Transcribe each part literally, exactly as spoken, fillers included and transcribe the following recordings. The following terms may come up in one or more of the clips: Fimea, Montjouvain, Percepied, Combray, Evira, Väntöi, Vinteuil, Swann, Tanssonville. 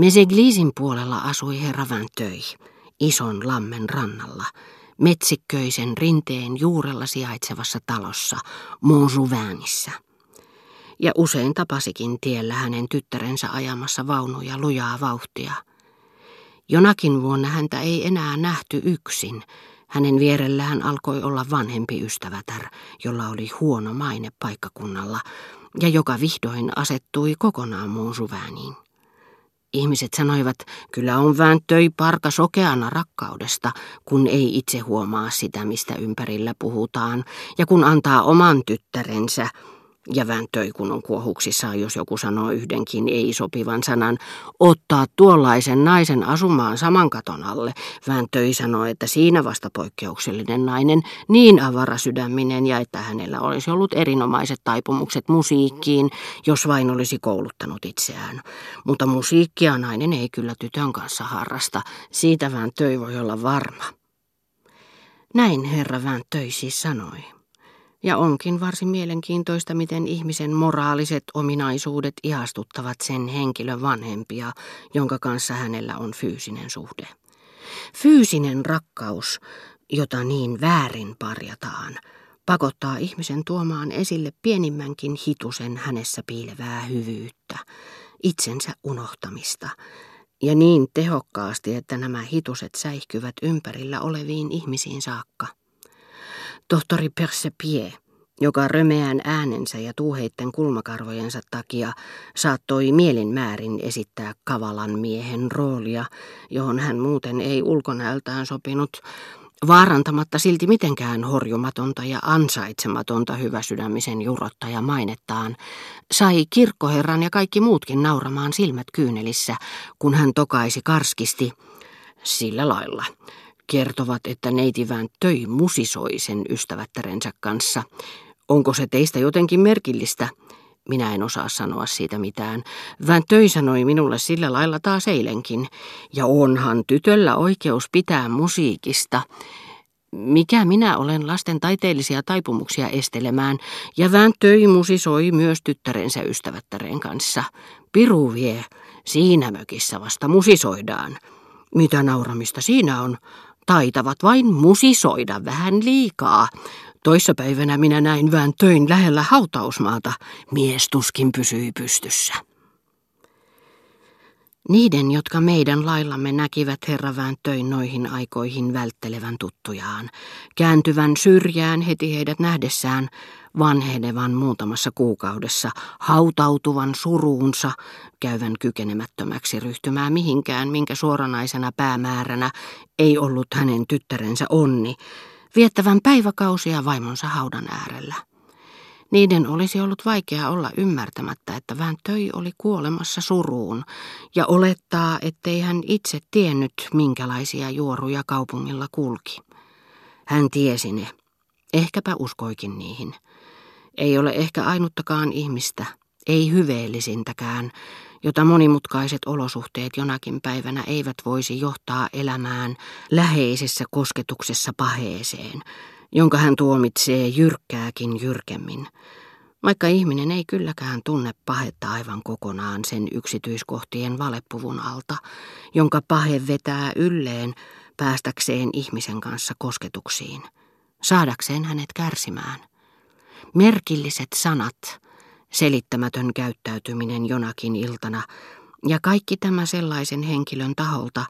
Meseglisin puolella asui herra Vinteuil, ison lammen rannalla, metsikköisen rinteen juurella sijaitsevassa talossa, Montjouvainissa. Ja usein tapasikin tiellä hänen tyttärensä ajamassa vaunuja lujaa vauhtia. Jonakin vuonna häntä ei enää nähty yksin. Hänen vierellään alkoi olla vanhempi ystävätär, jolla oli huono maine paikkakunnalla, ja joka vihdoin asettui kokonaan Montjouvainiin. Ihmiset sanoivat, kyllä on Vinteuil parka sokeana rakkaudesta, kun ei itse huomaa sitä, mistä ympärillä puhutaan, ja kun antaa oman tyttärensä, ja Vinteuil kun on kuohuksissaan, jos joku sanoo yhdenkin ei-sopivan sanan, ottaa tuollaisen naisen asumaan saman katon alle. Vinteuil sanoo, että siinä vasta poikkeuksellinen nainen, niin avarasydäminen ja että hänellä olisi ollut erinomaiset taipumukset musiikkiin, jos vain olisi kouluttanut itseään. Mutta musiikkia nainen ei kyllä tytön kanssa harrasta, siitä Vinteuil voi olla varma. Näin herra Vinteuil siis sanoi. Ja onkin varsin mielenkiintoista, miten ihmisen moraaliset ominaisuudet ihastuttavat sen henkilön vanhempia, jonka kanssa hänellä on fyysinen suhde. Fyysinen rakkaus, jota niin väärin parjataan, pakottaa ihmisen tuomaan esille pienimmänkin hitusen hänessä piilevää hyvyyttä, itsensä unohtamista, ja niin tehokkaasti, että nämä hituset säihkyvät ympärillä oleviin ihmisiin saakka. Tohtori Percepied, joka römeän äänensä ja tuuheitten kulmakarvojensa takia saattoi mielinmäärin esittää kavalan miehen roolia, johon hän muuten ei ulkonäöltään sopinut, vaarantamatta silti mitenkään horjumatonta ja ansaitsematonta hyväsydämisen jurottaja mainettaan, sai kirkkoherran ja kaikki muutkin nauramaan silmät kyynelissä, kun hän tokaisi karskisti sillä lailla. Kertovat, että neiti Vinteuil musisoi sen ystävättärensä kanssa. Onko se teistä jotenkin merkillistä? Minä en osaa sanoa siitä mitään. Vinteuil sanoi minulle sillä lailla taas eilenkin. Ja onhan tytöllä oikeus pitää musiikista. Mikä minä olen lasten taiteellisia taipumuksia estelemään. Ja Vinteuil musisoi myös tyttärensä ystävättären kanssa. Piru vie, siinä mökissä vasta musisoidaan. Mitä nauramista siinä on? Taitavat vain musisoida vähän liikaa. Toissapäivänä minä näin Vinteuilin lähellä hautausmaata. Mies tuskin pysyi pystyssä. Niiden, jotka meidän laillamme näkivät herra Vinteuilin noihin aikoihin välttelevän tuttujaan, kääntyvän syrjään heti heidät nähdessään, vanhenevan muutamassa kuukaudessa, hautautuvan suruunsa, käyvän kykenemättömäksi ryhtymään mihinkään, minkä suoranaisena päämääränä ei ollut hänen tyttärensä onni, viettävän päiväkausia vaimonsa haudan äärellä. Niiden olisi ollut vaikea olla ymmärtämättä, että Vinteuil oli kuolemassa suruun ja olettaa, ettei hän itse tiennyt, minkälaisia juoruja kaupungilla kulki. Hän tiesi ne. Ehkäpä uskoikin niihin. Ei ole ehkä ainuttakaan ihmistä, ei hyveellisintäkään, jota monimutkaiset olosuhteet jonakin päivänä eivät voisi johtaa elämään läheisessä kosketuksessa paheeseen, jonka hän tuomitsee jyrkkääkin jyrkemmin, vaikka ihminen ei kylläkään tunne pahetta aivan kokonaan sen yksityiskohtien valepuvun alta, jonka pahe vetää ylleen päästäkseen ihmisen kanssa kosketuksiin, saadakseen hänet kärsimään. Merkilliset sanat, selittämätön käyttäytyminen jonakin iltana ja kaikki tämä sellaisen henkilön taholta,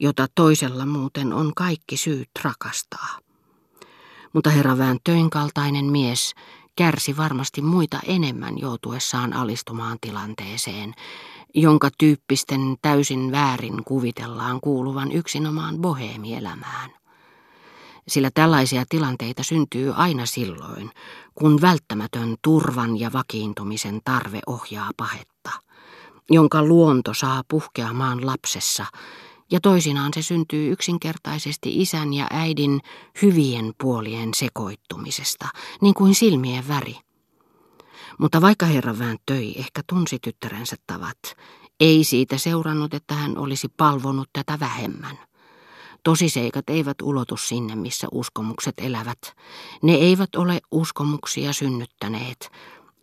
jota toisella muuten on kaikki syyt rakastaa. Mutta herra Vinteuilin kaltainen mies kärsi varmasti muita enemmän joutuessaan alistumaan tilanteeseen, jonka tyyppisten täysin väärin kuvitellaan kuuluvan yksinomaan boheemielämään. Sillä tällaisia tilanteita syntyy aina silloin, kun välttämätön turvan ja vakiintumisen tarve ohjaa pahetta, jonka luonto saa puhkeamaan lapsessa, ja toisinaan se syntyy yksinkertaisesti isän ja äidin hyvien puolien sekoittumisesta, niin kuin silmien väri. Mutta vaikka herra Vinteuil ehkä tunsi tyttärensä tavat, ei siitä seurannut, että hän olisi palvonut tätä vähemmän. Tosiseikat eivät ulotu sinne, missä uskomukset elävät. Ne eivät ole uskomuksia synnyttäneet,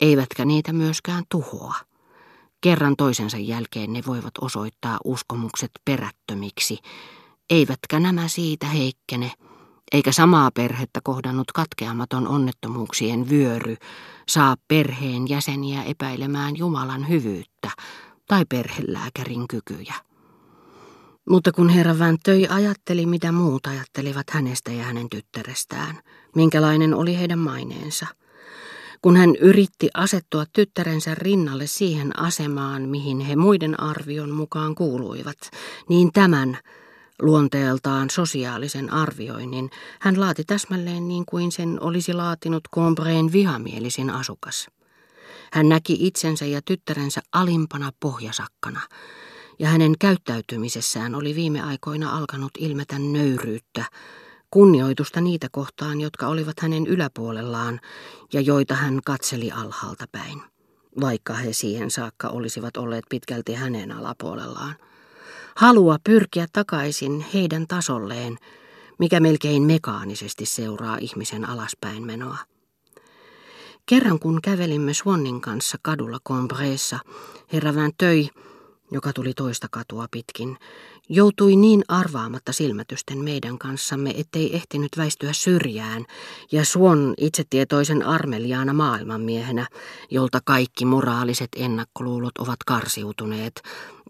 eivätkä niitä myöskään tuhoa. Kerran toisensa jälkeen ne voivat osoittaa uskomukset perättömiksi, eivätkä nämä siitä heikkene, eikä samaa perhettä kohdannut katkeamaton onnettomuuksien vyöry saa perheen jäseniä epäilemään Jumalan hyvyyttä tai perhelääkärin kykyjä. Mutta kun herra Väntöi ajatteli, mitä muut ajattelivat hänestä ja hänen tyttärestään, minkälainen oli heidän maineensa. Kun hän yritti asettua tyttärensä rinnalle siihen asemaan, mihin he muiden arvion mukaan kuuluivat, niin tämän luonteeltaan sosiaalisen arvioinnin hän laati täsmälleen niin kuin sen olisi laatinut Combrayn vihamielisin asukas. Hän näki itsensä ja tyttärensä alimpana pohjasakkana, ja hänen käyttäytymisessään oli viime aikoina alkanut ilmetä nöyryyttä, kunnioitusta niitä kohtaan, jotka olivat hänen yläpuolellaan ja joita hän katseli alhaalta päin, vaikka he siihen saakka olisivat olleet pitkälti hänen alapuolellaan. Halua pyrkiä takaisin heidän tasolleen, mikä melkein mekaanisesti seuraa ihmisen alaspäin menoa. Kerran kun kävelimme Swannin kanssa kadulla Combrayssa, herra Vinteuil, joka tuli toista katua pitkin, joutui niin arvaamatta silmätysten meidän kanssamme, ettei ehtinyt väistyä syrjään, ja Swann itsetietoisen armeliaana maailmanmiehenä, jolta kaikki moraaliset ennakkoluulot ovat karsiutuneet,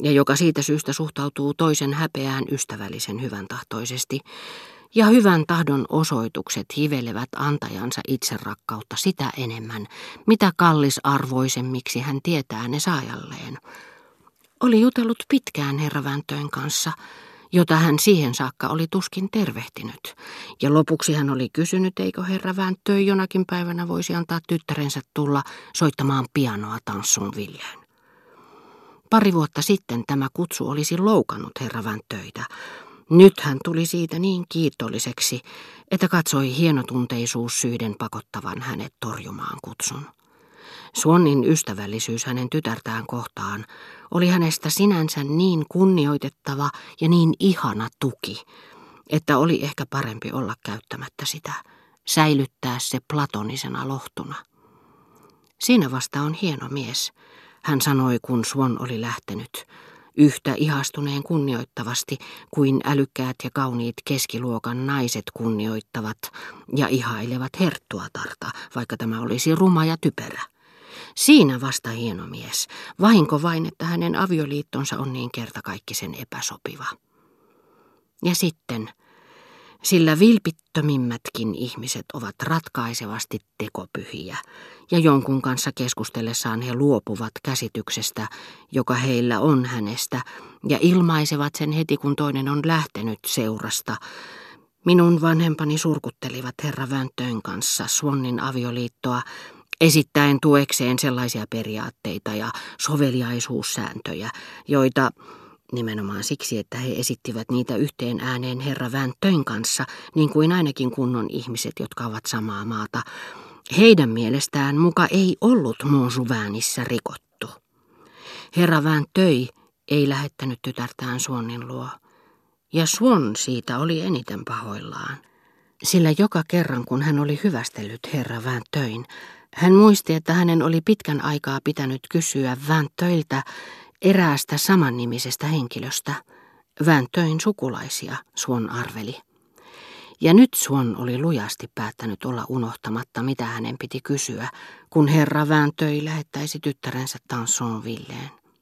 ja joka siitä syystä suhtautuu toisen häpeään ystävällisen hyväntahtoisesti, ja hyvän tahdon osoitukset hivelevät antajansa itserakkautta sitä enemmän, mitä kallisarvoisemmiksi hän tietää ne saajalleen. Oli jutellut pitkään herra Vinteuilin kanssa, jota hän siihen saakka oli tuskin tervehtinyt, ja lopuksi hän oli kysynyt, eikö herra Vinteuil jonakin päivänä voisi antaa tyttärensä tulla soittamaan pianoa Tanssonvilleen. Pari vuotta sitten tämä kutsu olisi loukannut herra Vinteuiltä. Nyt hän tuli siitä niin kiitolliseksi, että katsoi hienotunteisuus syyden pakottavan hänet torjumaan kutsun. Swannin ystävällisyys hänen tytärtään kohtaan oli hänestä sinänsä niin kunnioitettava ja niin ihana tuki, että oli ehkä parempi olla käyttämättä sitä, säilyttää se platonisena lohtuna. Siinä vasta on hieno mies, hän sanoi, kun Swann oli lähtenyt, yhtä ihastuneen kunnioittavasti kuin älykkäät ja kauniit keskiluokan naiset kunnioittavat ja ihailevat herttuatarta, vaikka tämä olisi ruma ja typerä. Siinä vasta hieno mies, vahinko vain, että hänen avioliittonsa on niin kertakaikkisen epäsopiva. Ja sitten, sillä vilpittömimmätkin ihmiset ovat ratkaisevasti tekopyhiä, ja jonkun kanssa keskustellessaan he luopuvat käsityksestä, joka heillä on hänestä, ja ilmaisevat sen heti, kun toinen on lähtenyt seurasta. Minun vanhempani surkuttelivat herra Vinteuilin kanssa Swannin avioliittoa, esittäen tuekseen sellaisia periaatteita ja soveliaisuussääntöjä, joita, nimenomaan siksi, että he esittivät niitä yhteen ääneen herra Vinteuilin kanssa, niin kuin ainakin kunnon ihmiset, jotka ovat samaa maata, heidän mielestään muka ei ollut Montjouväänissä rikottu. Herra Vinteuil ei lähettänyt tytärtään Swannin luo, ja Swann siitä oli eniten pahoillaan, sillä joka kerran, kun hän oli hyvästellyt herra Vinteuilin, hän muisti, että hänen oli pitkän aikaa pitänyt kysyä Vinteuiltä eräästä samannimisestä henkilöstä, Vinteuilin sukulaisia, Swann arveli. Ja nyt Swann oli lujasti päättänyt olla unohtamatta, mitä hänen piti kysyä, kun herra Vinteuil lähettäisi tyttärensä Tanssonvilleen.